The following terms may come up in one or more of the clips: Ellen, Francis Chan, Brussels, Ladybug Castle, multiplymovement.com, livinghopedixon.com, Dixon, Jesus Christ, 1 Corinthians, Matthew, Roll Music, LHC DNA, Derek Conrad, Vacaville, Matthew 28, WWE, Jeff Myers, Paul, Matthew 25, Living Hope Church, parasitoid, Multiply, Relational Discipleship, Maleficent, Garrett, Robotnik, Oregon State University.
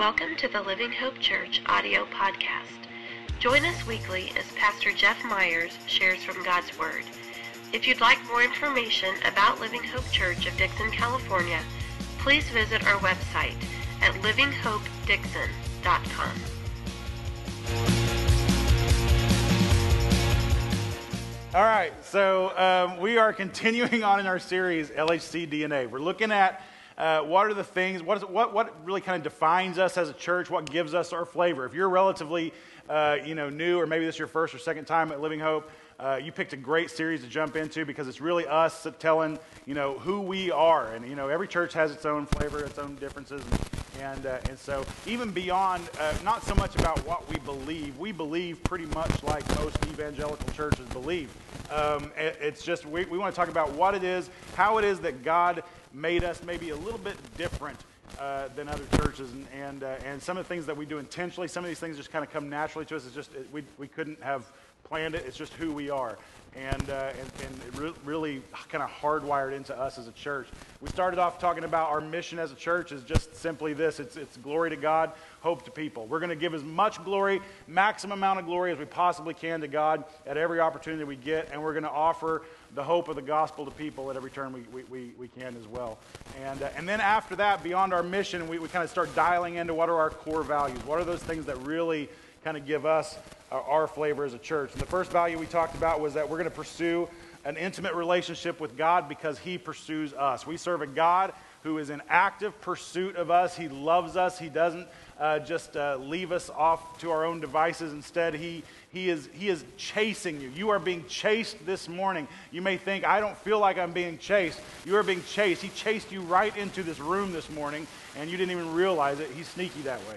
welcome to the Living Hope Church audio podcast. Join us weekly as Pastor Jeff Myers shares from God's Word. If you'd like more information about Living Hope Church of Dixon, California, please visit our website at livinghopedixon.com. All right, so we are continuing on in our series, LHC DNA. We're looking at what are the things, what really kind of defines us as a church, what gives us our flavor. If you're relatively new, or maybe this is your first or second time at Living Hope, you picked a great series to jump into because it's really us telling, who we are. And, every church has its own flavor, its own differences. And so even beyond, not so much about what we believe pretty much like most evangelical churches believe. It's just we want to talk about what it is, how it is that God made us maybe a little bit different than other churches, and some of the things that we do intentionally. Some of these things just kind of come naturally to us. It's just we couldn't have planned it. It's just who we are, and really kind of hardwired into us as a church. We started off talking about our mission as a church is just simply this: it's glory to God, hope to people. We're going to give as much glory, maximum amount of glory as we possibly can to God at every opportunity we get, and we're going to offer the hope of the gospel to people at every turn we can as well. And then after that, beyond our mission, we kind of start dialing into what are our core values. What are those things that really kind of give us our flavor as a church? And the first value we talked about was that we're going to pursue an intimate relationship with God because He pursues us. We serve a God who is in active pursuit of us. He loves us. He doesn't just leave us off to our own devices. Instead, He is chasing you. You are being chased this morning. You may think, I don't feel like I'm being chased. You are being chased. He chased you right into this room this morning, and you didn't even realize it. He's sneaky that way.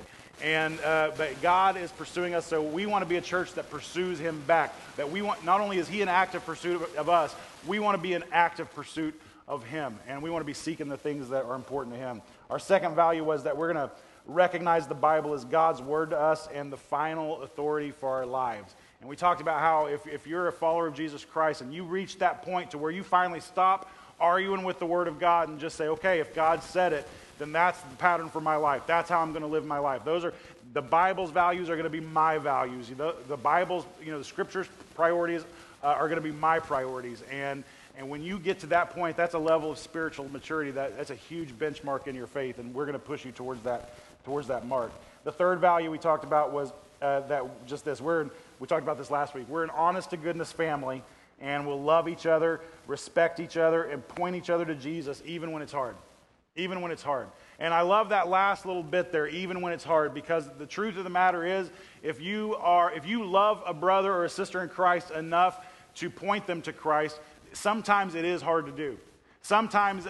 But God is pursuing us, so we want to be a church that pursues Him back. That we want, not only is He in active pursuit of us, we want to be in active pursuit of Him, and we want to be seeking the things that are important to Him. Our second value was that we're going to recognize the Bible as God's word to us and the final authority for our lives. And we talked about how if you're a follower of Jesus Christ and you reach that point to where you finally stop arguing with the Word of God and just say, okay, if God said it, then that's the pattern for my life. That's how I'm going to live my life. Those are the Bible's values are going to be my values. The Bible's, the Scripture's priorities are going to be my priorities. And when you get to that point, that's a level of spiritual maturity. That's a huge benchmark in your faith, and we're going to push you towards that mark. The third value we talked about was that just this. We talked about this last week. We're an honest-to-goodness family, and we'll love each other, respect each other, and point each other to Jesus even when it's hard. Even when it's hard. And I love that last little bit there, even when it's hard, because the truth of the matter is, if you love a brother or a sister in Christ enough to point them to Christ, sometimes it is hard to do. Sometimes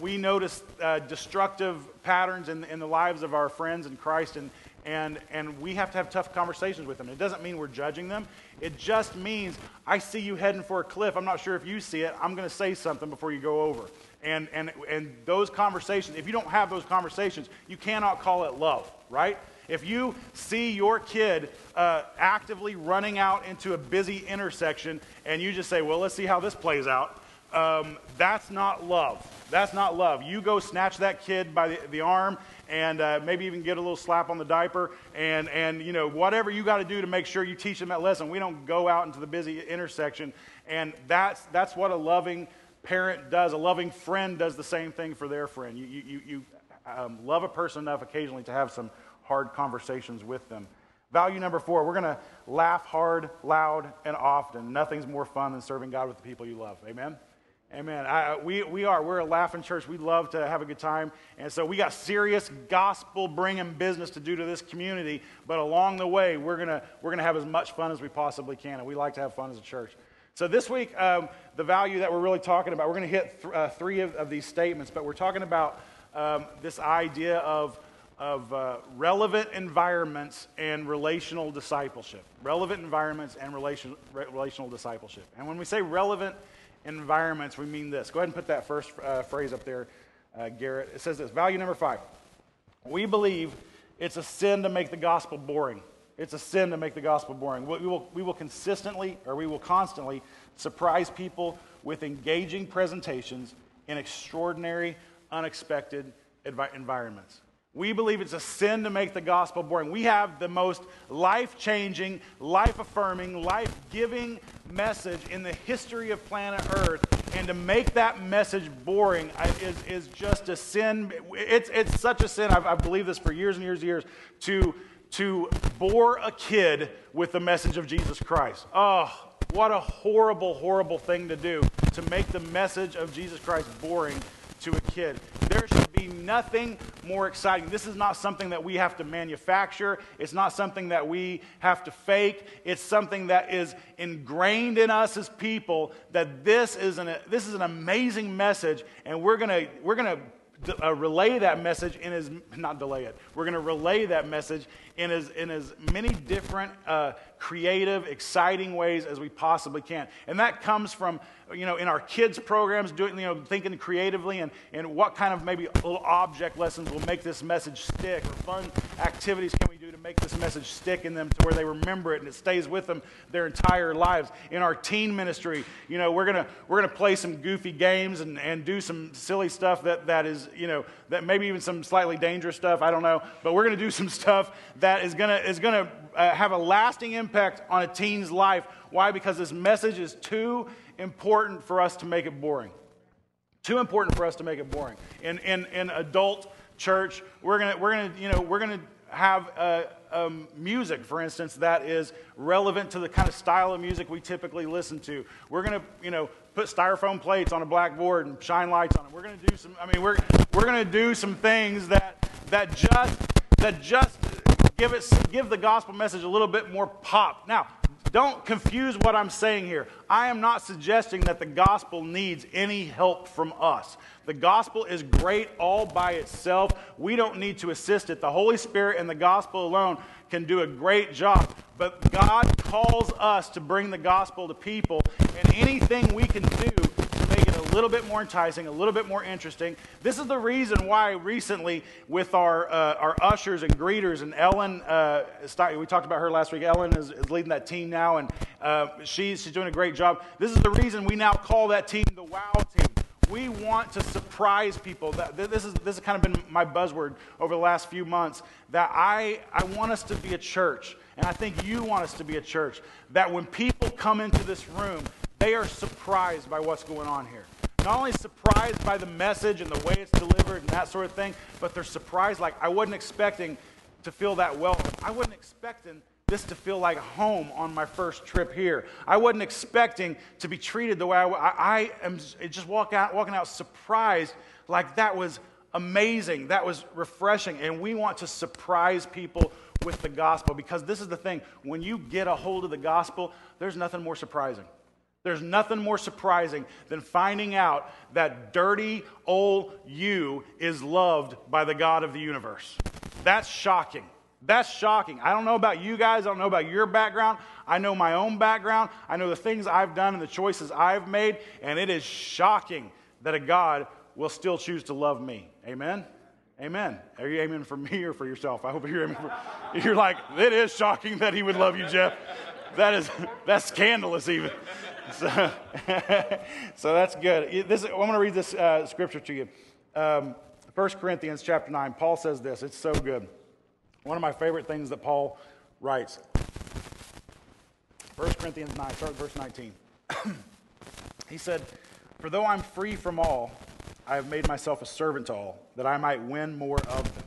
we notice destructive patterns in the lives of our friends in Christ, and we have to have tough conversations with them. It doesn't mean we're judging them. It just means I see you heading for a cliff. I'm not sure if you see it. I'm going to say something before you go over. And those conversations, if you don't have those conversations, you cannot call it love, right? If you see your kid actively running out into a busy intersection and you just say, well, let's see how this plays out, that's not love. That's not love. You go snatch that kid by the arm and maybe even get a little slap on the diaper and whatever you got to do to make sure you teach them that lesson. We don't go out into the busy intersection, and that's what a loving parent does. A loving friend does the same thing for their friend. You love a person enough occasionally to have some hard conversations with them. Value number 4, we're going to laugh hard, loud, and often. Nothing's more fun than serving God with the people you love. Amen? Amen. We're a laughing church. We love to have a good time. And so we got serious gospel-bringing business to do to this community, but along the way, we're going to have as much fun as we possibly can, and we like to have fun as a church. So this week, the value that we're really talking about, we're going to hit three of these statements, but we're talking about this idea of relevant environments and relational discipleship. Relevant environments and relational discipleship. And when we say relevant environments, we mean this. Go ahead and put that first phrase up there, Garrett. It says this, value number 5. We believe it's a sin to make the gospel boring. It's a sin to make the gospel boring. We will constantly surprise people with engaging presentations in extraordinary, unexpected environments. We believe it's a sin to make the gospel boring. We have the most life-changing, life-affirming, life-giving message in the history of planet Earth. And to make that message boring is just a sin. It's such a sin. I've believed this for years and years and years, to bore a kid with the message of Jesus Christ. Oh, what a horrible, horrible thing to do, to make the message of Jesus Christ boring to a kid. There should be nothing more exciting. This is not something that we have to manufacture. It's not something that we have to fake. It's something that is ingrained in us as people, that this is an amazing message, and we're gonna relay that message in as, not delay it, we're going to relay that message in as many different creative, exciting ways as we possibly can. And that comes from, in our kids' programs, doing, thinking creatively and what kind of maybe little object lessons will make this message stick, or fun activities can we do to make this message stick in them to where they remember it and it stays with them their entire lives. In our teen ministry, we're gonna play some goofy games and do some silly stuff that maybe even some slightly dangerous stuff, I don't know, but we're gonna do some stuff that is gonna have a lasting impact on a teen's life. Why? Because this message is too important for us to make it boring. Too important for us to make it boring. In adult church, we're gonna have music, for instance, that is relevant to the kind of style of music we typically listen to. We're gonna put styrofoam plates on a blackboard and shine lights on them. We're gonna do some. I mean, we're gonna do some things that just give the gospel message a little bit more pop. Now, don't confuse what I'm saying here. I am not suggesting that the gospel needs any help from us. The gospel is great all by itself. We don't need to assist it. The Holy Spirit and the gospel alone can do a great job. But God calls us to bring the gospel to people, and anything we can do to make it a little bit more enticing, a little bit more interesting. This is the reason why recently with our ushers and greeters, and Ellen, we talked about her last week. Ellen is leading that team now, and she's doing a great job. This is the reason we now call that team the WOW team. We want to surprise people. This has kind of been my buzzword over the last few months, that I want us to be a church, and I think you want us to be a church, that when people come into this room, they are surprised by what's going on here. Not only surprised by the message and the way it's delivered and that sort of thing, but they're surprised, like, I wasn't expecting to feel that welcome. I wasn't expecting this to feel like home on my first trip here. I wasn't expecting to be treated the way I am. Just walking out surprised, like that was amazing, that was refreshing. And we want to surprise people with the gospel, because this is the thing, when you get a hold of the gospel, there's nothing more surprising. There's nothing more surprising than finding out that dirty old you is loved by the God of the universe. That's shocking. That's shocking. I don't know about you guys. I don't know about your background. I know my own background. I know the things I've done and the choices I've made. And it is shocking that a God will still choose to love me. Amen? Amen. Are you aiming for me or for yourself? I hope you're aiming for... You're like, it is shocking that he would love you, Jeff. That's scandalous even. So that's good. I'm going to read this scripture to you. 1 Corinthians chapter 9. Paul says this. It's so good. One of my favorite things that Paul writes. 1 Corinthians 9, start with verse 19. He said, "For though I'm free from all, I have made myself a servant to all, that I might win more of them.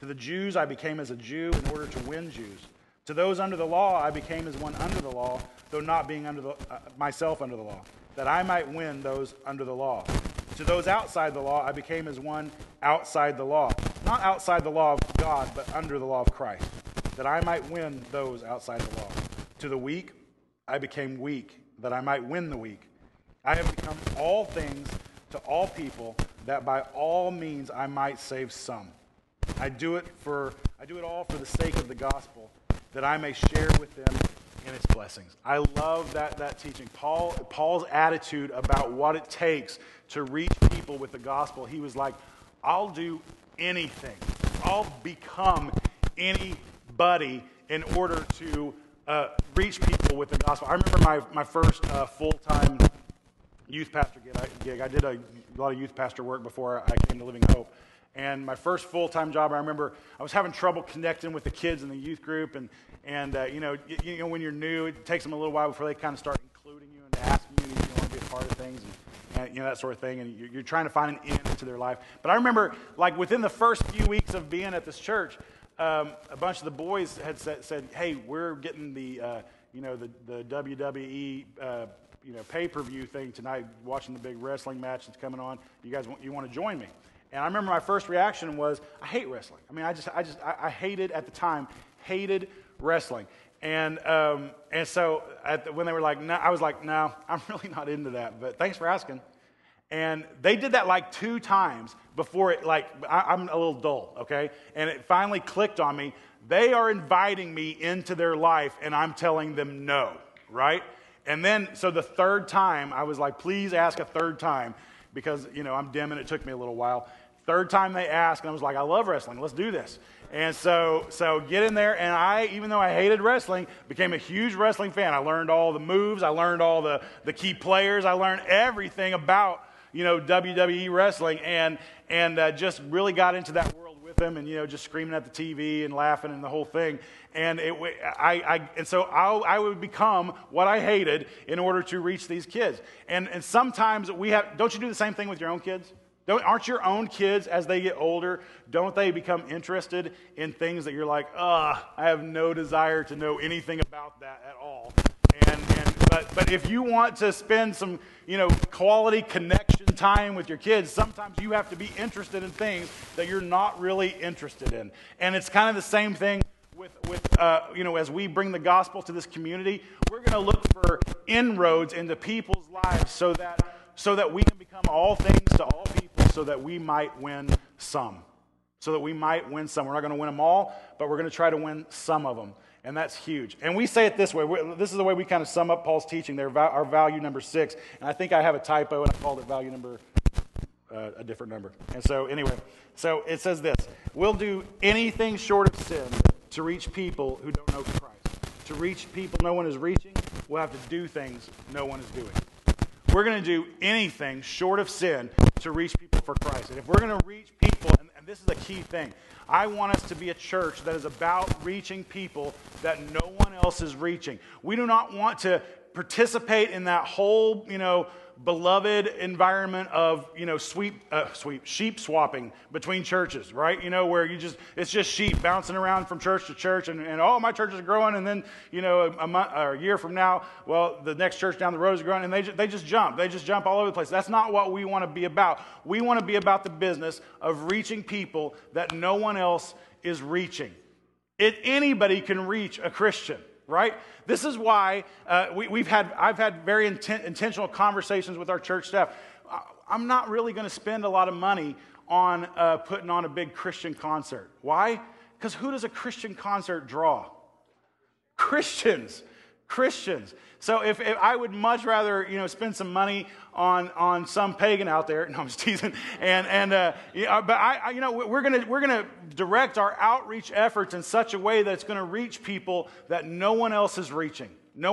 To the Jews I became as a Jew in order to win Jews. To those under the law I became as one under the law, though not being myself under the law, that I might win those under the law. To those outside the law I became as one outside the law, not outside the law of God, but under the law of Christ, that I might win those outside the law. To the weak, I became weak, that I might win the weak. I have become all things to all people, that by all means I might save some. I do it all for the sake of the gospel, that I may share with them in its blessings." I love that teaching. Paul's attitude about what it takes to reach people with the gospel. He was like, I'll do anything. I'll become anybody in order to reach people with the gospel. I remember my first full-time youth pastor gig. I did a lot of youth pastor work before I came to Living Hope. And my first full-time job, I remember I was having trouble connecting with the kids in the youth group. And when you're new, it takes them a little while before they kind of start including you and asking you if you want to be a part of things and that sort of thing. And you're trying to find an end to their life. But I remember, like, within the first few weeks of being at this church, a bunch of the boys had said, hey, we're getting the WWE pay-per-view thing tonight, watching the big wrestling match that's coming on. You want to join me? And I remember my first reaction was, I hate wrestling. I mean, I hated at the time, hated wrestling. And so when they were like, no, I was like, no, I'm really not into that, but thanks for asking. And they did that like 2 times before it, like, I'm a little dull, okay? And it finally clicked on me. They are inviting me into their life, and I'm telling them no, right? And then, so the third time, I was like, please ask a third time, because, I'm dim and it took me a little while. Third time they asked, and I was like, I love wrestling. Let's do this. And so get in there, and I, even though I hated wrestling, became a huge wrestling fan. I learned all the moves. I learned all the key players. I learned everything about, WWE wrestling, and just really got into that world with them, and, just screaming at the TV and laughing and the whole thing. And I would become what I hated in order to reach these kids. And sometimes don't you do the same thing with your own kids? Aren't your own kids, as they get older, don't they become interested in things that you're like, I have no desire to know anything about that at all. But if you want to spend some, quality connection time with your kids, sometimes you have to be interested in things that you're not really interested in. And it's kind of the same thing with as we bring the gospel to this community, we're going to look for inroads into people's lives so that we can become all things to all people, so that we might win some. So that we might win some. We're not going to win them all, but we're going to try to win some of them. And that's huge. And we say it this way. This is the way we kind of sum up Paul's teaching there, our value number 6. And I think I have a typo, and I called it value number, a different number. And so anyway, so it says this. We'll do anything short of sin to reach people who don't know Christ. To reach people no one is reaching, we'll have to do things no one is doing. We're going to do anything short of sin to reach people for Christ. And if we're going to reach people, and this is a key thing, I want us to be a church that is about reaching people that no one else is reaching. We do not want to participate in that whole, beloved environment of, sheep swapping between churches, right? Where it's just sheep bouncing around from church to church and my church is growing, and then, a month or a year from now, well, the next church down the road is growing, and they just jump all over the place. That's not what we want to be about. We want to be about the business of reaching people that no one else is reaching. Anybody can reach a Christian. Right? This is why I've had very intentional conversations with our church staff. I'm not really going to spend a lot of money on putting on a big Christian concert. Why? Because who does a Christian concert draw? Christians. So if I would much rather, spend some money on some pagan out there. No, I'm just teasing. But we're gonna direct our outreach efforts in such a way that it's gonna reach people that no one else is reaching. And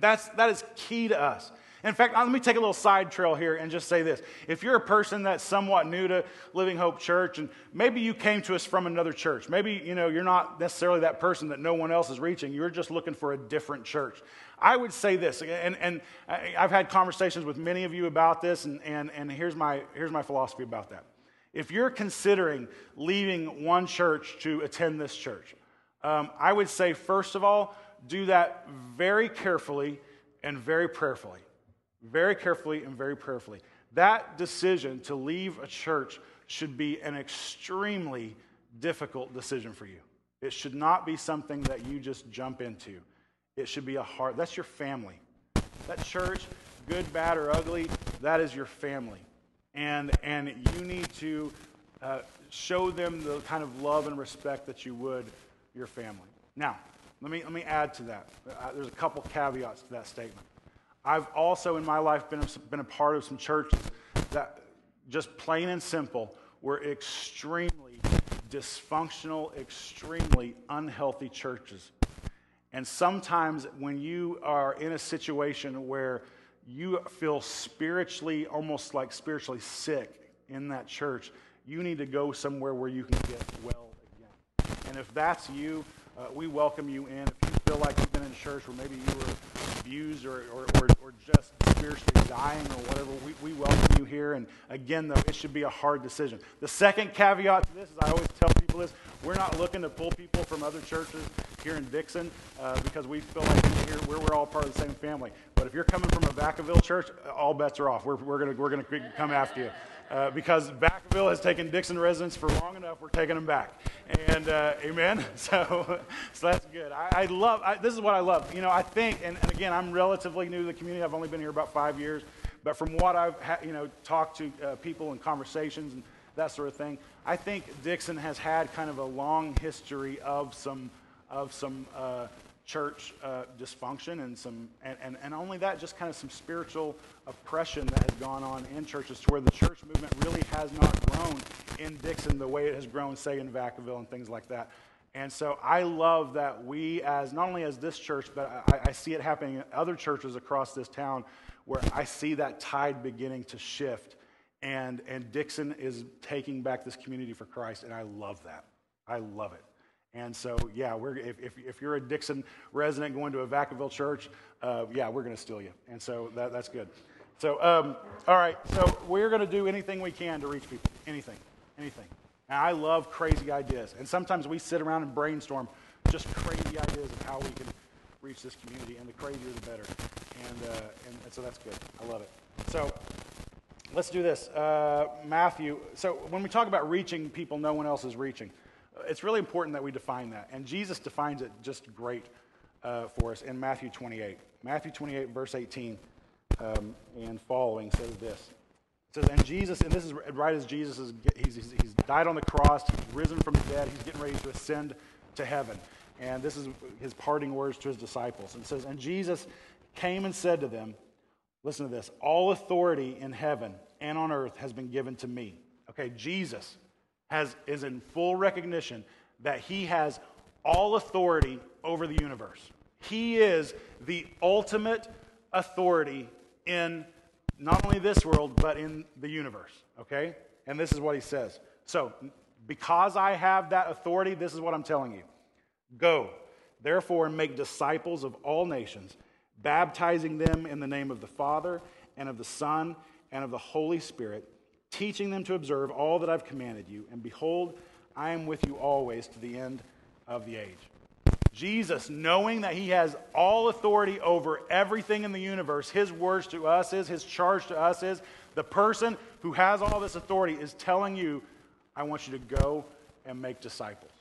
that is key to us. In fact, let me take a little side trail here and just say this. If you're a person that's somewhat new to Living Hope Church, and maybe you came to us from another church, maybe you're not necessarily that person that no one else is reaching, you're just looking for a different church. I would say this, and I've had conversations with many of you about this, and here's my philosophy about that. If you're considering leaving one church to attend this church, I would say, first of all, do that very carefully and very prayerfully. Very carefully and very prayerfully. That decision to leave a church should be an extremely difficult decision for you. It should not be something that you just jump into. It should be that's your family. That church, good, bad, or ugly, that is your family. And you need to show them the kind of love and respect that you would your family. Now, let me add to that. There's a couple caveats to that statement. I've also in my life been a part of some churches that just plain and simple were extremely dysfunctional, extremely unhealthy churches. And sometimes when you are in a situation where you feel spiritually, almost like spiritually sick in that church, you need to go somewhere where you can get well again. And if that's you, we welcome you in. If you feel like you've been in church where maybe you were abused or just spiritually dying or whatever, we welcome you here. And again, though, it should be a hard decision. The second caveat to this is I always tell people this: we're not looking to pull people from other churches here in Dixon because we feel like we're all part of the same family. But if you're coming from a Vacaville church, all bets are off. We're gonna come after you. Because Vacaville has taken Dixon residents for long enough, we're taking them back. And amen. So that's good. This is what I love. You know, I think, and again, I'm relatively new to the community. I've only been here about 5 years. But from what I've talked to people in conversations and that sort of thing, I think Dixon has had kind of a long history of some church dysfunction and some, and only that, just kind of some spiritual oppression that has gone on in churches, to where the church movement really has not grown in Dixon the way it has grown, say, in Vacaville and things like that. And so I love that we, as not only as this church, but I see it happening in other churches across this town, where I see that tide beginning to shift, and Dixon is taking back this community for Christ, and I love that. I love it. And so, yeah, if you're a Dixon resident going to a Vacaville church, yeah, we're going to steal you. And so that's good. So, all right, so we're going to do anything we can to reach people, anything. And I love crazy ideas. And sometimes we sit around and brainstorm just crazy ideas of how we can reach this community, and the crazier the better. And so that's good. I love it. So let's do this. Matthew, so when we talk about reaching people no one else is reaching, it's really important that we define that. And Jesus defines it just great for us in Matthew 28. Matthew 28, verse 18 and following says this. It says, and Jesus, and this is right as Jesus is, he's died on the cross, he's risen from the dead, he's getting ready to ascend to heaven. And this is his parting words to his disciples. And it says, and Jesus came and said to them, listen to this, all authority in heaven and on earth has been given to me. Okay, Jesus is in full recognition that he has all authority over the universe. He is the ultimate authority in not only this world, but in the universe, okay? And this is what he says. So, because I have that authority, this is what I'm telling you. Go, therefore, and make disciples of all nations, baptizing them in the name of the Father, and of the Son, and of the Holy Spirit, teaching them to observe all that I've commanded you, and behold, I am with you always to the end of the age. Jesus, knowing that he has all authority over everything in the universe, his words to us is, his charge to us is, the person who has all this authority is telling you, I want you to go and make disciples.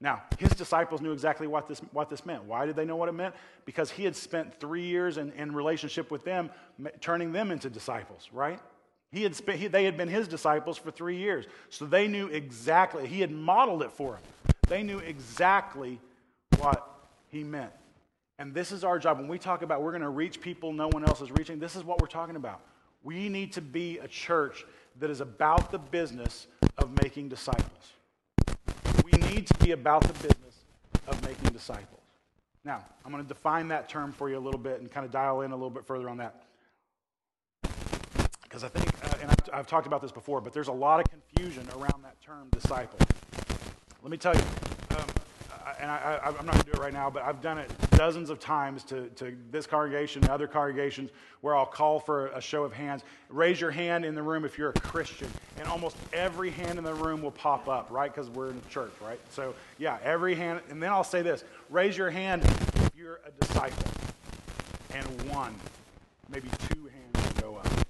Now, his disciples knew exactly what this meant. Why did they know what it meant? Because he had spent 3 years in relationship with them, turning them into disciples, right? They had been his disciples for 3 years. So they knew exactly, he had modeled it for them. They knew exactly what he meant. And this is our job. When we talk about we're going to reach people no one else is reaching, this is what we're talking about. We need to be a church that is about the business of making disciples. We need to be about the business of making disciples. Now, I'm going to define that term for you a little bit and kind of dial in a little bit further on that. Because I think, and I've talked about this before, but there's a lot of confusion around that term, disciple. Let me tell you, I'm not going to do it right now, but I've done it dozens of times to this congregation and other congregations, where I'll call for a show of hands. Raise your hand in the room if you're a Christian, and almost every hand in the room will pop up, right? Because we're in a church, right? So, yeah, every hand, and then I'll say this, raise your hand if you're a disciple, and one, maybe two hands will go up.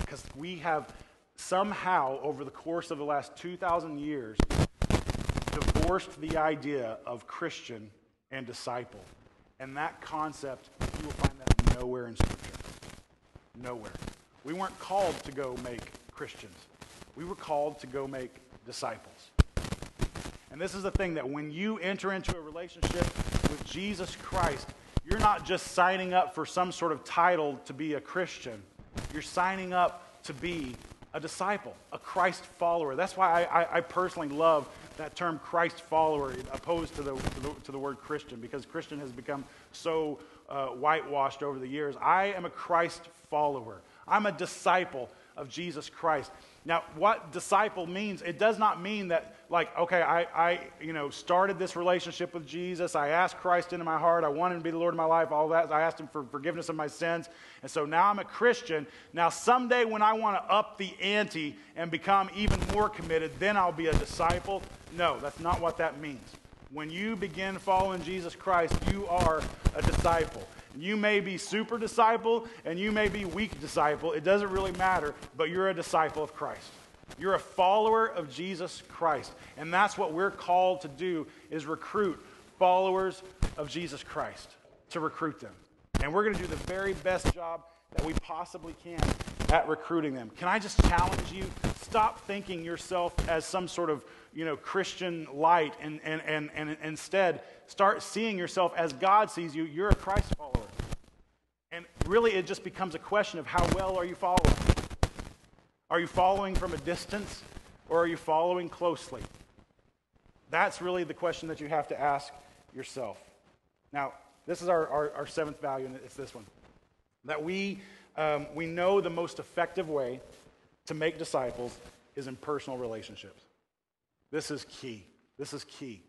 Because we have somehow, over the course of the last 2,000 years, divorced the idea of Christian and disciple. And that concept, you will find that nowhere in Scripture. Nowhere. We weren't called to go make Christians. We were called to go make disciples. And this is the thing, that when you enter into a relationship with Jesus Christ, you're not just signing up for some sort of title to be a Christian. You're signing up to be a disciple, a Christ follower. That's why I personally love that term Christ follower, opposed to the word Christian, because Christian has become so whitewashed over the years. I am a Christ follower. I'm a disciple of Jesus Christ. Now, what disciple means, it does not mean that, like, okay, I started this relationship with Jesus. I asked Christ into my heart. I want him to be the Lord of my life, all that. I asked him for forgiveness of my sins. And so now I'm a Christian. Now, someday when I want to up the ante and become even more committed, then I'll be a disciple. No, that's not what that means. When you begin following Jesus Christ, you are a disciple. You may be super disciple and you may be weak disciple. It doesn't really matter, but you're a disciple of Christ. You're a follower of Jesus Christ. And that's what we're called to do, is recruit followers of Jesus Christ, to recruit them. And we're going to do the very best job that we possibly can at recruiting them. Can I just challenge you? Stop thinking yourself as some sort of Christian light, and instead start seeing yourself as God sees you. You're a Christ follower. And really it just becomes a question of how well are you following? Are you following from a distance, or are you following closely? That's really the question that you have to ask yourself. Now, this is our seventh value, and it's this one. That we know the most effective way to make disciples is in personal relationships. This is key. This is key.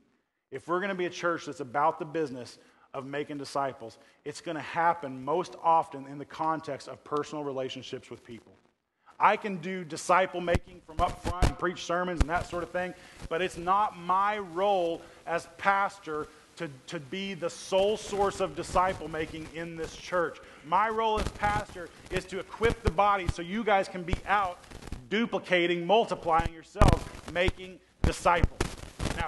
If we're going to be a church that's about the business of making disciples, it's going to happen most often in the context of personal relationships with people. I can do disciple making from up front and preach sermons and that sort of thing, but it's not my role as pastor to be the sole source of disciple making in this church. My role as pastor is to equip the body so you guys can be out duplicating, multiplying yourselves, making disciples. Now,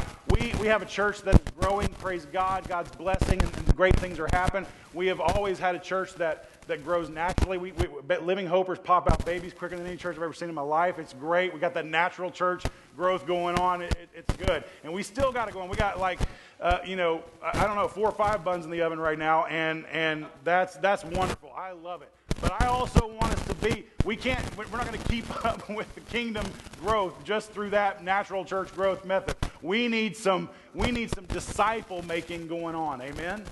we have a church that's growing, praise God, God's blessing, and great things are happening. We have always had a church that grows naturally. We Living Hopers pop out babies quicker than any church I've ever seen in my life. It's great. We got that natural church growth going on. It's good. And we still got it going. We got like, I don't know, 4 or 5 buns in the oven right now, and that's wonderful. I love it. But I also want us to be, we're not going to keep up with the kingdom growth just through that natural church growth method. We need some disciple making going on. Amen?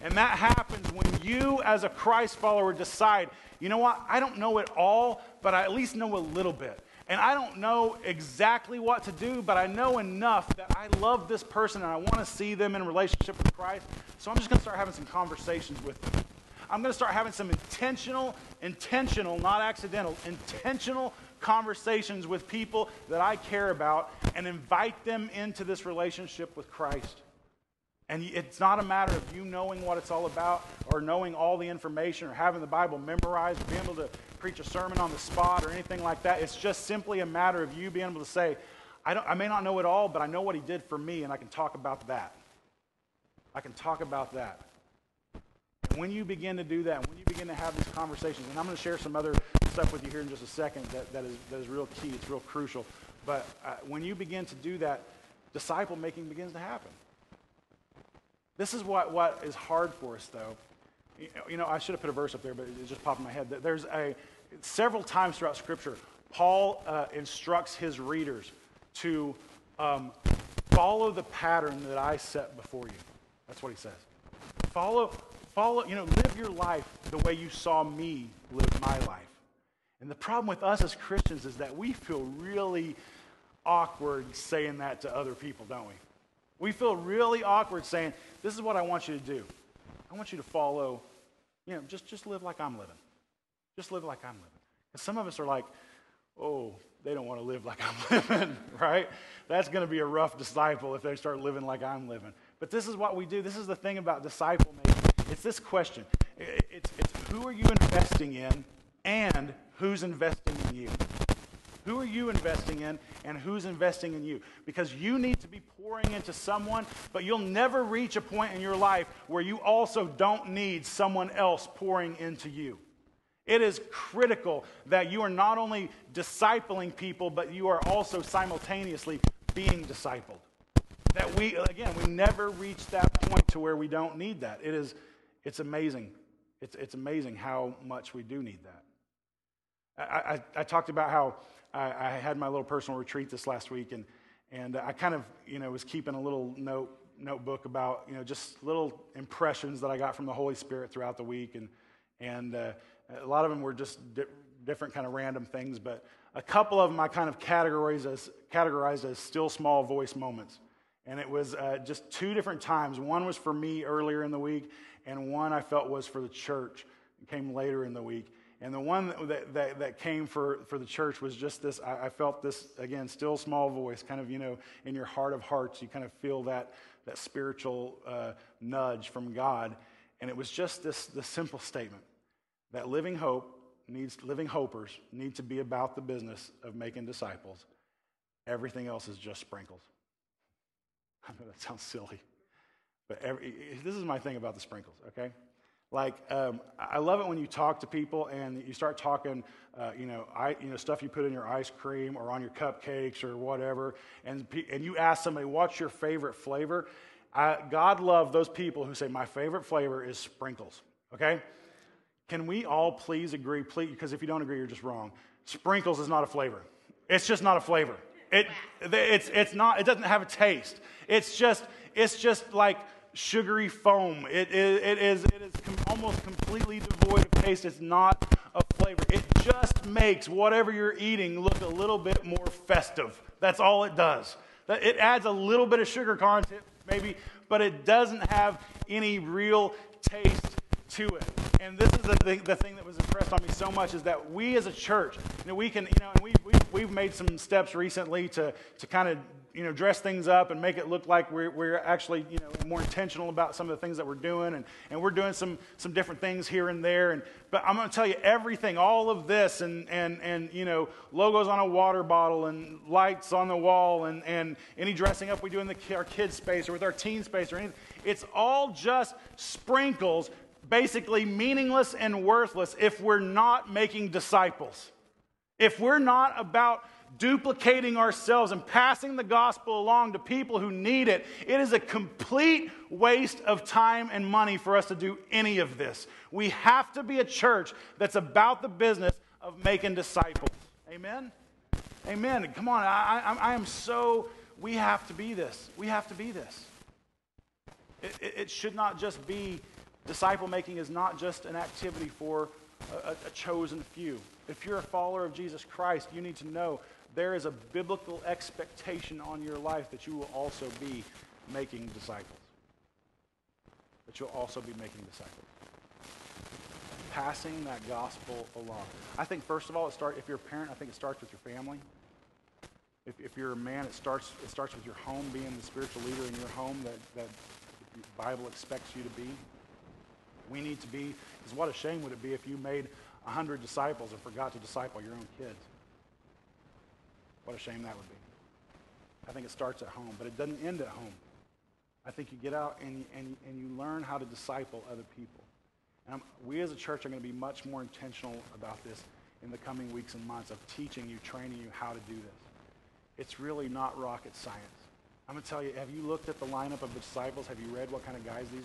And that happens when you, as a Christ follower, decide, you know what, I don't know it all, but I at least know a little bit. And I don't know exactly what to do, but I know enough that I love this person and I want to see them in a relationship with Christ, so I'm just going to start having some conversations with them. I'm going to start having some intentional, not accidental, intentional conversations with people that I care about and invite them into this relationship with Christ. And it's not a matter of you knowing what it's all about or knowing all the information or having the Bible memorized or being able to preach a sermon on the spot or anything like that. It's just simply a matter of you being able to say, I may not know it all, but I know what he did for me, and I can talk about that. I can talk about that. And when you begin to do that, when you begin to have these conversations, and I'm going to share some other stuff with you here in just a second that is real key, it's real crucial. But when you begin to do that, disciple making begins to happen. This is what is hard for us, though. I should have put a verse up there, but it just popped in my head. There's several times throughout Scripture, Paul instructs his readers to follow the pattern that I set before you. That's what he says. Follow, live your life the way you saw me live my life. And the problem with us as Christians is that we feel really awkward saying that to other people, don't we? We feel really awkward saying, this is what I want you to do. I want you to follow, just live like I'm living. Just live like I'm living. And some of us are like, oh, they don't want to live like I'm living, right? That's going to be a rough disciple if they start living like I'm living. But this is what we do. This is the thing about disciple making. It's this question. It's who are you investing in and who's investing in you? Who are you investing in and who's investing in you? Because you need to be pouring into someone, but you'll never reach a point in your life where you also don't need someone else pouring into you. It is critical that you are not only discipling people, but you are also simultaneously being discipled. That we never reach that point to where we don't need that. It's amazing. It's amazing how much we do need that. I talked about how I had my little personal retreat this last week, and I kind of was keeping a little notebook about just little impressions that I got from the Holy Spirit throughout the week, and a lot of them were just different kind of random things, but a couple of them I kind of categorized as still small voice moments. And it was just two different times. One was for me earlier in the week, and one I felt was for the church. It came later in the week. And the one that came for the church was just this, I felt this, again, still small voice, kind of, you know, in your heart of hearts, you kind of feel that spiritual nudge from God. And it was just this simple statement that living hopers need to be about the business of making disciples. Everything else is just sprinkles. I know that sounds silly, but this is my thing about the sprinkles, okay? Like, I love it when you talk to people and you start talking, stuff you put in your ice cream or on your cupcakes or whatever, and you ask somebody, what's your favorite flavor? God love those people who say, my favorite flavor is sprinkles, okay? Can we all please agree, because if you don't agree, you're just wrong. Sprinkles is not a flavor. It's just not a flavor. It doesn't have a taste. It's just like sugary foam. It is almost completely devoid of taste. It's not a flavor. It just makes whatever you're eating look a little bit more festive. That's all it does. It adds a little bit of sugar content, maybe, but it doesn't have any real taste to it. And this is the thing that was impressed on me so much, is that we as a church, we've made some steps recently to kind of, you know, dress things up and make it look like we're actually, you know, more intentional about some of the things that we're doing, and we're doing some different things here and there. But I'm going to tell you, everything, all of this, and you know, logos on a water bottle and lights on the wall and any dressing up we do in our kids' space or with our teen space or anything, it's all just sprinkles, basically meaningless and worthless if we're not making disciples. If we're not about duplicating ourselves and passing the gospel along to people who need it, it is a complete waste of time and money for us to do any of this. We have to be a church that's about the business of making disciples. Amen? Amen. Come on, I am so, we have to be this. We have to be this. It should not just be, disciple making is not just an activity for a chosen few. If you're a follower of Jesus Christ, you need to know there is a biblical expectation on your life that you will also be making disciples. That you'll also be making disciples. Passing that gospel along. I think, first of all, if you're a parent, I think it starts with your family. If you're a man, it starts with your home, being the spiritual leader in your home that the Bible expects you to be. We need to be, because what a shame would it be if you made 100 disciples and forgot to disciple your own kids. What a shame that would be. I think it starts at home, but it doesn't end at home. I think you get out and you learn how to disciple other people. And we as a church are going to be much more intentional about this in the coming weeks and months, of teaching you, training you how to do this. It's really not rocket science. I'm going to tell you, have you looked at the lineup of the disciples? Have you read what kind of guys these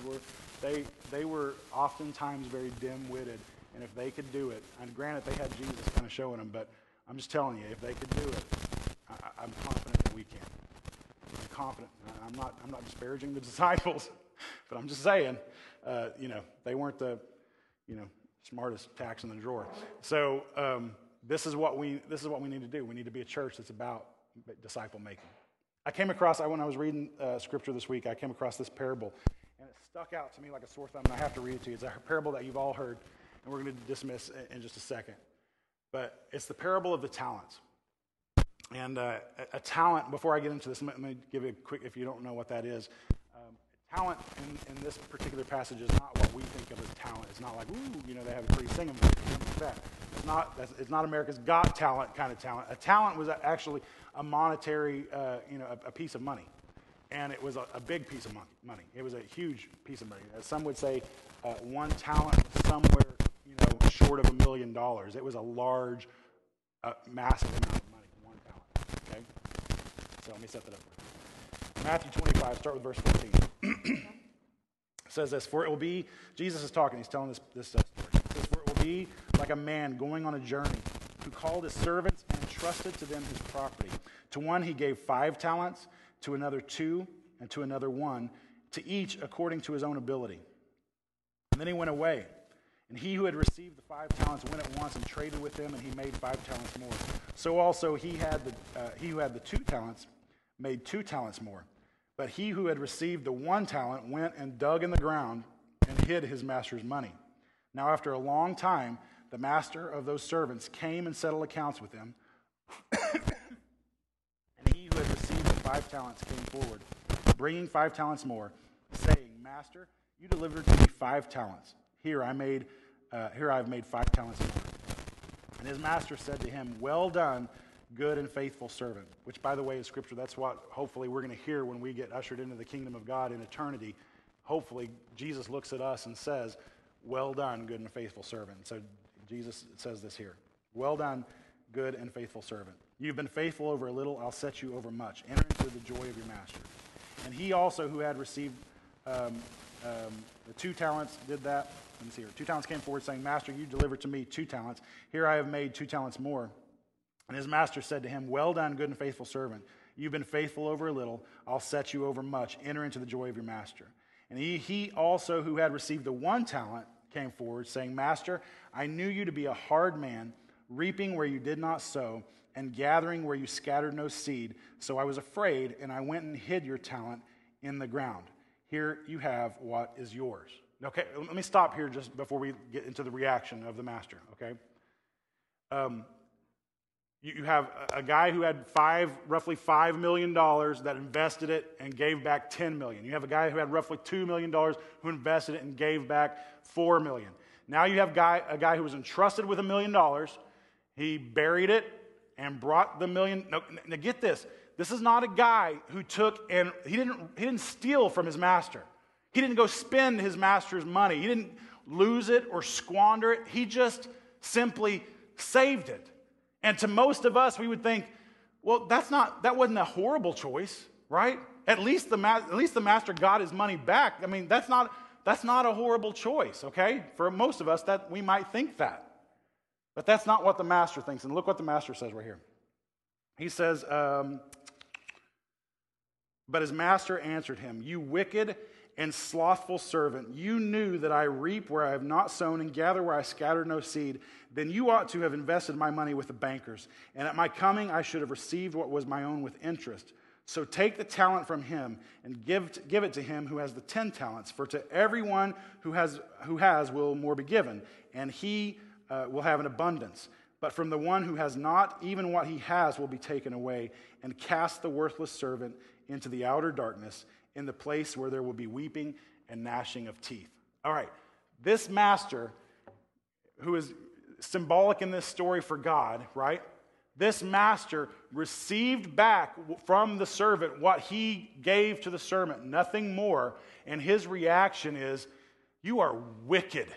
were? They were oftentimes very dim-witted, and if they could do it, and granted they had Jesus kind of showing them, but I'm just telling you, if they could do it, I'm confident that we can. I'm confident. I'm not disparaging the disciples, but I'm just saying, they weren't the, smartest tacks in the drawer. So this is what we need to do. We need to be a church that's about disciple making. When I was reading scripture this week, I came across this parable, and it stuck out to me like a sore thumb, and I have to read it to you. It's a parable that you've all heard, and we're going to dismiss in just a second. But it's the parable of the talents. And a talent, before I get into this, let me give you a quick, if you don't know what that is. Talent in this particular passage is not what we think of as talent. It's not like, they have a pretty singing voice, something like that. It's not America's Got Talent kind of talent. A talent was actually a monetary, a piece of money. And it was a big piece of money. It was a huge piece of money. As some would say, one talent was somewhere, short of $1 million. It was a large, massive amount of money, one talent. Okay? So let me set that up. Matthew 25, start with verse 14. It says this, for it will be, Jesus is talking, he's telling this story. It says, for it will be like a man going on a journey, who called his servants and entrusted to them his property. To one he gave 5 talents, to another 2, and to another 1, to each according to his own ability. And then he went away. And he who had received the 5 talents went at once and traded with them, and he made 5 talents more. So also he who had the 2 talents made 2 talents more. But he who had received the 1 talent went and dug in the ground and hid his master's money. Now after a long time, the master of those servants came and settled accounts with them. And he who had received the 5 talents came forward, bringing 5 talents more, saying, Master, you delivered to me 5 talents. Here I have made 5 talents more. And his master said to him, Well done, good and faithful servant. Which, by the way, is scripture. That's what hopefully we're going to hear when we get ushered into the kingdom of God in eternity. Hopefully, Jesus looks at us and says, Well done, good and faithful servant. So Jesus says this here. Well done, good and faithful servant. You've been faithful over a little, I'll set you over much. Enter into the joy of your master. And he also who had received the 2 talents did that. Let me see here. 2 talents came forward saying, Master, you delivered to me 2 talents. Here I have made 2 talents more. And his master said to him, Well done, good and faithful servant. You've been faithful over a little. I'll set you over much. Enter into the joy of your master. And he also who had received the 1 talent came forward saying, Master, I knew you to be a hard man, reaping where you did not sow and gathering where you scattered no seed. So I was afraid, and I went and hid your talent in the ground. Here you have what is yours. Okay, let me stop here just before we get into the reaction of the master, okay? You have a guy who had roughly $5 million that invested it and gave back $10 million. You have a guy who had roughly $2 million who invested it and gave back $4 million. Now you have a guy who was entrusted with $1 million. He buried it and brought the million. Now get this. This is not a guy who took and he didn't steal from his master. He didn't go spend his master's money. He didn't lose it or squander it. He just simply saved it. And to most of us, we would think, well, that wasn't a horrible choice, right? At least the master got his money back. I mean, that's not a horrible choice, okay? For most of us, that we might think that. But that's not what the master thinks. And look what the master says right here. He says, but his master answered him, You wicked and slothful servant, you knew that I reap where I have not sown and gather where I scatter no seed. Then you ought to have invested my money with the bankers, and at my coming I should have received what was my own with interest. So take the talent from him and give it to him who has the 10 talents. For to everyone who has will more be given, and he will have an abundance. But from the one who has not, even what he has will be taken away. And cast the worthless servant into the outer darkness, in the place where there will be weeping and gnashing of teeth. All right, this master, who is symbolic in this story for God, right? This master received back from the servant what he gave to the servant, nothing more. And his reaction is, you are wicked.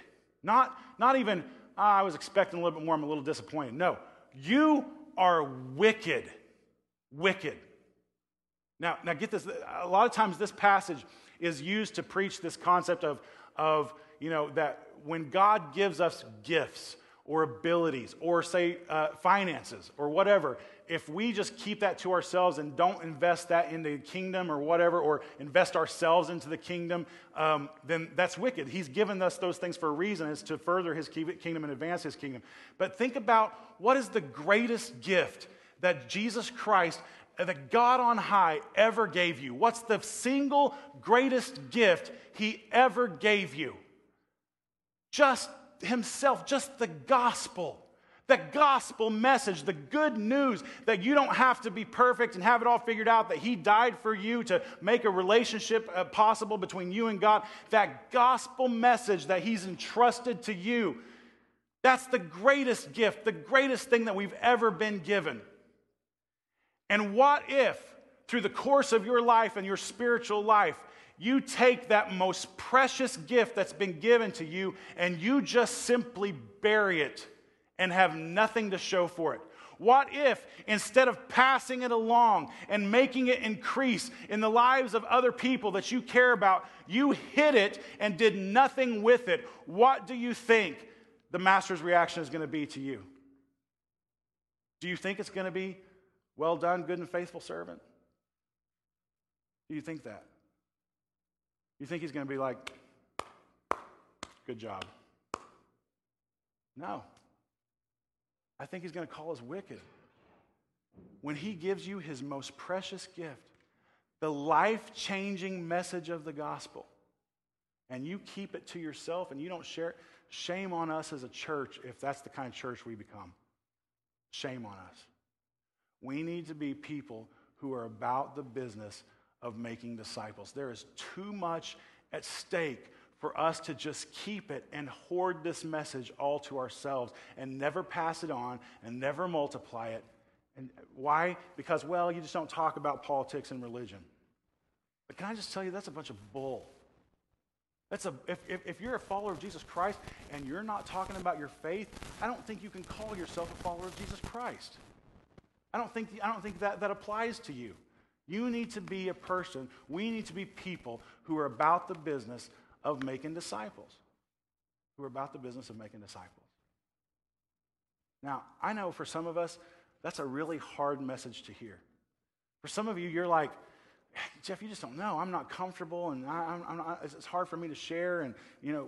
Not even, I was expecting a little bit more, I'm a little disappointed. No, you are wicked, wicked. Now get this, a lot of times this passage is used to preach this concept of that when God gives us gifts or abilities or finances or whatever, if we just keep that to ourselves and don't invest that into the kingdom or whatever, or invest ourselves into the kingdom, then that's wicked. He's given us those things for a reason. It's to further his kingdom and advance his kingdom. But think about what is the greatest gift that Jesus Christ, that God on high ever gave you? What's the single greatest gift he ever gave you? Just himself, just the gospel. The gospel message, the good news that you don't have to be perfect and have it all figured out, that he died for you to make a relationship possible between you and God. That gospel message that he's entrusted to you, that's the greatest gift, the greatest thing that we've ever been given. And what if, through the course of your life and your spiritual life, you take that most precious gift that's been given to you and you just simply bury it and have nothing to show for it? What if, instead of passing it along and making it increase in the lives of other people that you care about, you hid it and did nothing with it? What do you think the master's reaction is going to be to you? Do you think it's going to be, Well done, good and faithful servant? Do you think that? You think he's going to be like, good job. No. I think he's going to call us wicked. When he gives you his most precious gift, the life-changing message of the gospel, and you keep it to yourself and you don't share it, shame on us as a church if that's the kind of church we become. Shame on us. We need to be people who are about the business of making disciples. There is too much at stake for us to just keep it and hoard this message all to ourselves and never pass it on and never multiply it. And why? Because, well, you just don't talk about politics and religion. But can I just tell you, that's a bunch of bull. If you're a follower of Jesus Christ and you're not talking about your faith, I don't think you can call yourself a follower of Jesus Christ. I don't think that applies to you. You need to be a person, we need to be people who are about the business of making disciples. Who are about the business of making disciples. Now, I know for some of us, that's a really hard message to hear. For some of you, you're like, Jeff, you just don't know. I'm not comfortable, and I'm not, it's hard for me to share, and you know,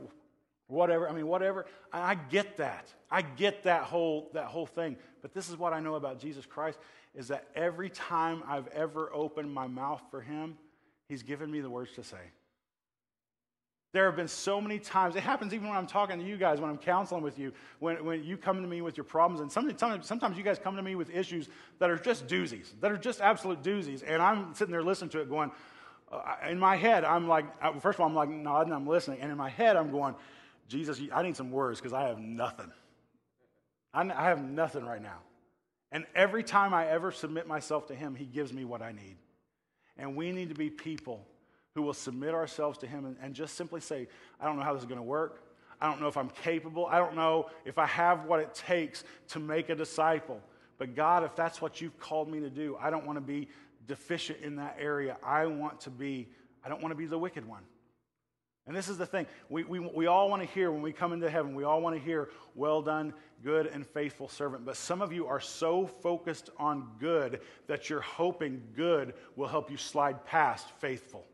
whatever. I mean, whatever. I get that. I get that whole thing. But this is what I know about Jesus Christ, is that every time I've ever opened my mouth for him, he's given me the words to say. There have been so many times, it happens even when I'm talking to you guys, when I'm counseling with you, when you come to me with your problems, and sometimes you guys come to me with issues that are just doozies, that are just absolute doozies, and I'm sitting there listening to it going, in my head, I'm like, first of all, I'm like nodding, I'm listening, and in my head, I'm going, Jesus, I need some words because I have nothing. I have nothing right now. And every time I ever submit myself to him, he gives me what I need. And we need to be people who will submit ourselves to him and just simply say, I don't know how this is going to work. I don't know if I'm capable. I don't know if I have what it takes to make a disciple. But God, if that's what you've called me to do, I don't want to be deficient in that area. I don't want to be the wicked one. And this is the thing. We all want to hear when we come into heaven, we all want to hear, well done, good and faithful servant. But some of you are so focused on good that you're hoping good will help you slide past faithful.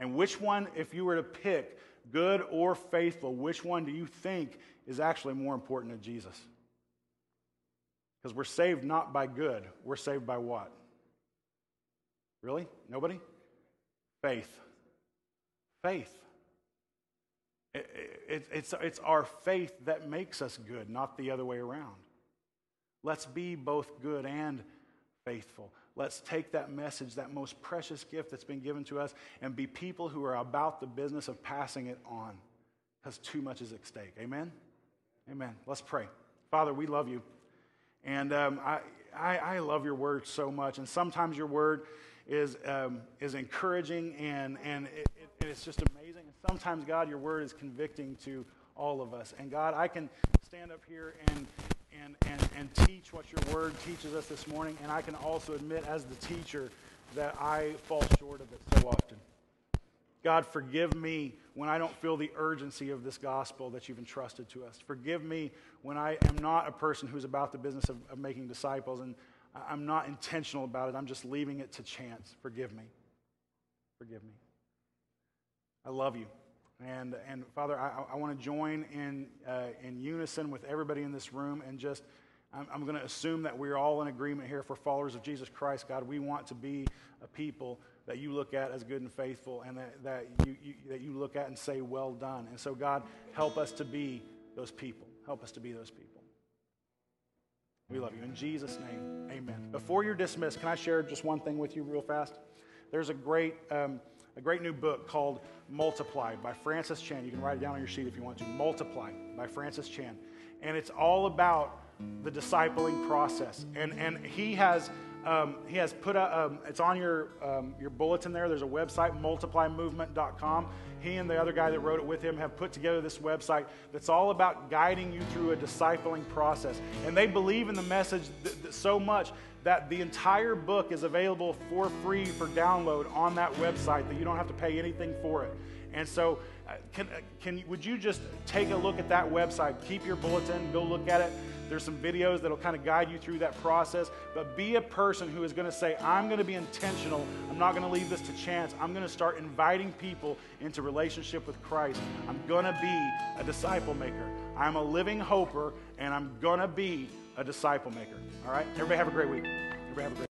And which one, if you were to pick good or faithful, which one do you think is actually more important to Jesus? Because we're saved not by good. We're saved by what? Really? Nobody? Faith. Faith. It's our faith that makes us good, not the other way around. Let's be both good and faithful. Let's take that message, that most precious gift that's been given to us, and be people who are about the business of passing it on, because too much is at stake. Amen? Amen. Let's pray. Father, we love you, and I love your word so much, and sometimes your word is encouraging, and it's just amazing. And sometimes, God, your word is convicting to all of us, and God, I can stand up here and teach what your word teaches us this morning, and I can also admit as the teacher that I fall short of it so often. God, forgive me when I don't feel the urgency of this gospel that you've entrusted to us. Forgive me when I am not a person who's about the business of making disciples, and I'm not intentional about it. I'm just leaving it to chance. Forgive me. Forgive me. I love you. And Father, I want to join in unison with everybody in this room, and just I'm going to assume that we're all in agreement here. If we're followers of Jesus Christ, God, we want to be a people that you look at as good and faithful, and that you look at and say, well done. And so, God, help us to be those people. Help us to be those people. We love you. In Jesus' name, amen. Before you're dismissed, can I share just one thing with you real fast? There's a great new book called Multiply by Francis Chan. You can write it down on your sheet if you want to. Multiply by Francis Chan. And it's all about the discipling process. And he has put it's on your bulletin there. There's a website, multiplymovement.com. He and the other guy that wrote it with him have put together this website that's all about guiding you through a discipling process. And they believe in the message so much that the entire book is available for free for download on that website, that you don't have to pay anything for it. And so would you just take a look at that website, keep your bulletin, go look at it. There's some videos that'll kind of guide you through that process, but be a person who is going to say, I'm going to be intentional. I'm not going to leave this to chance. I'm going to start inviting people into relationship with Christ. I'm going to be a disciple maker. I'm a living hoper, and I'm going to be a disciple maker. All right? Everybody have a great week. Everybody have a great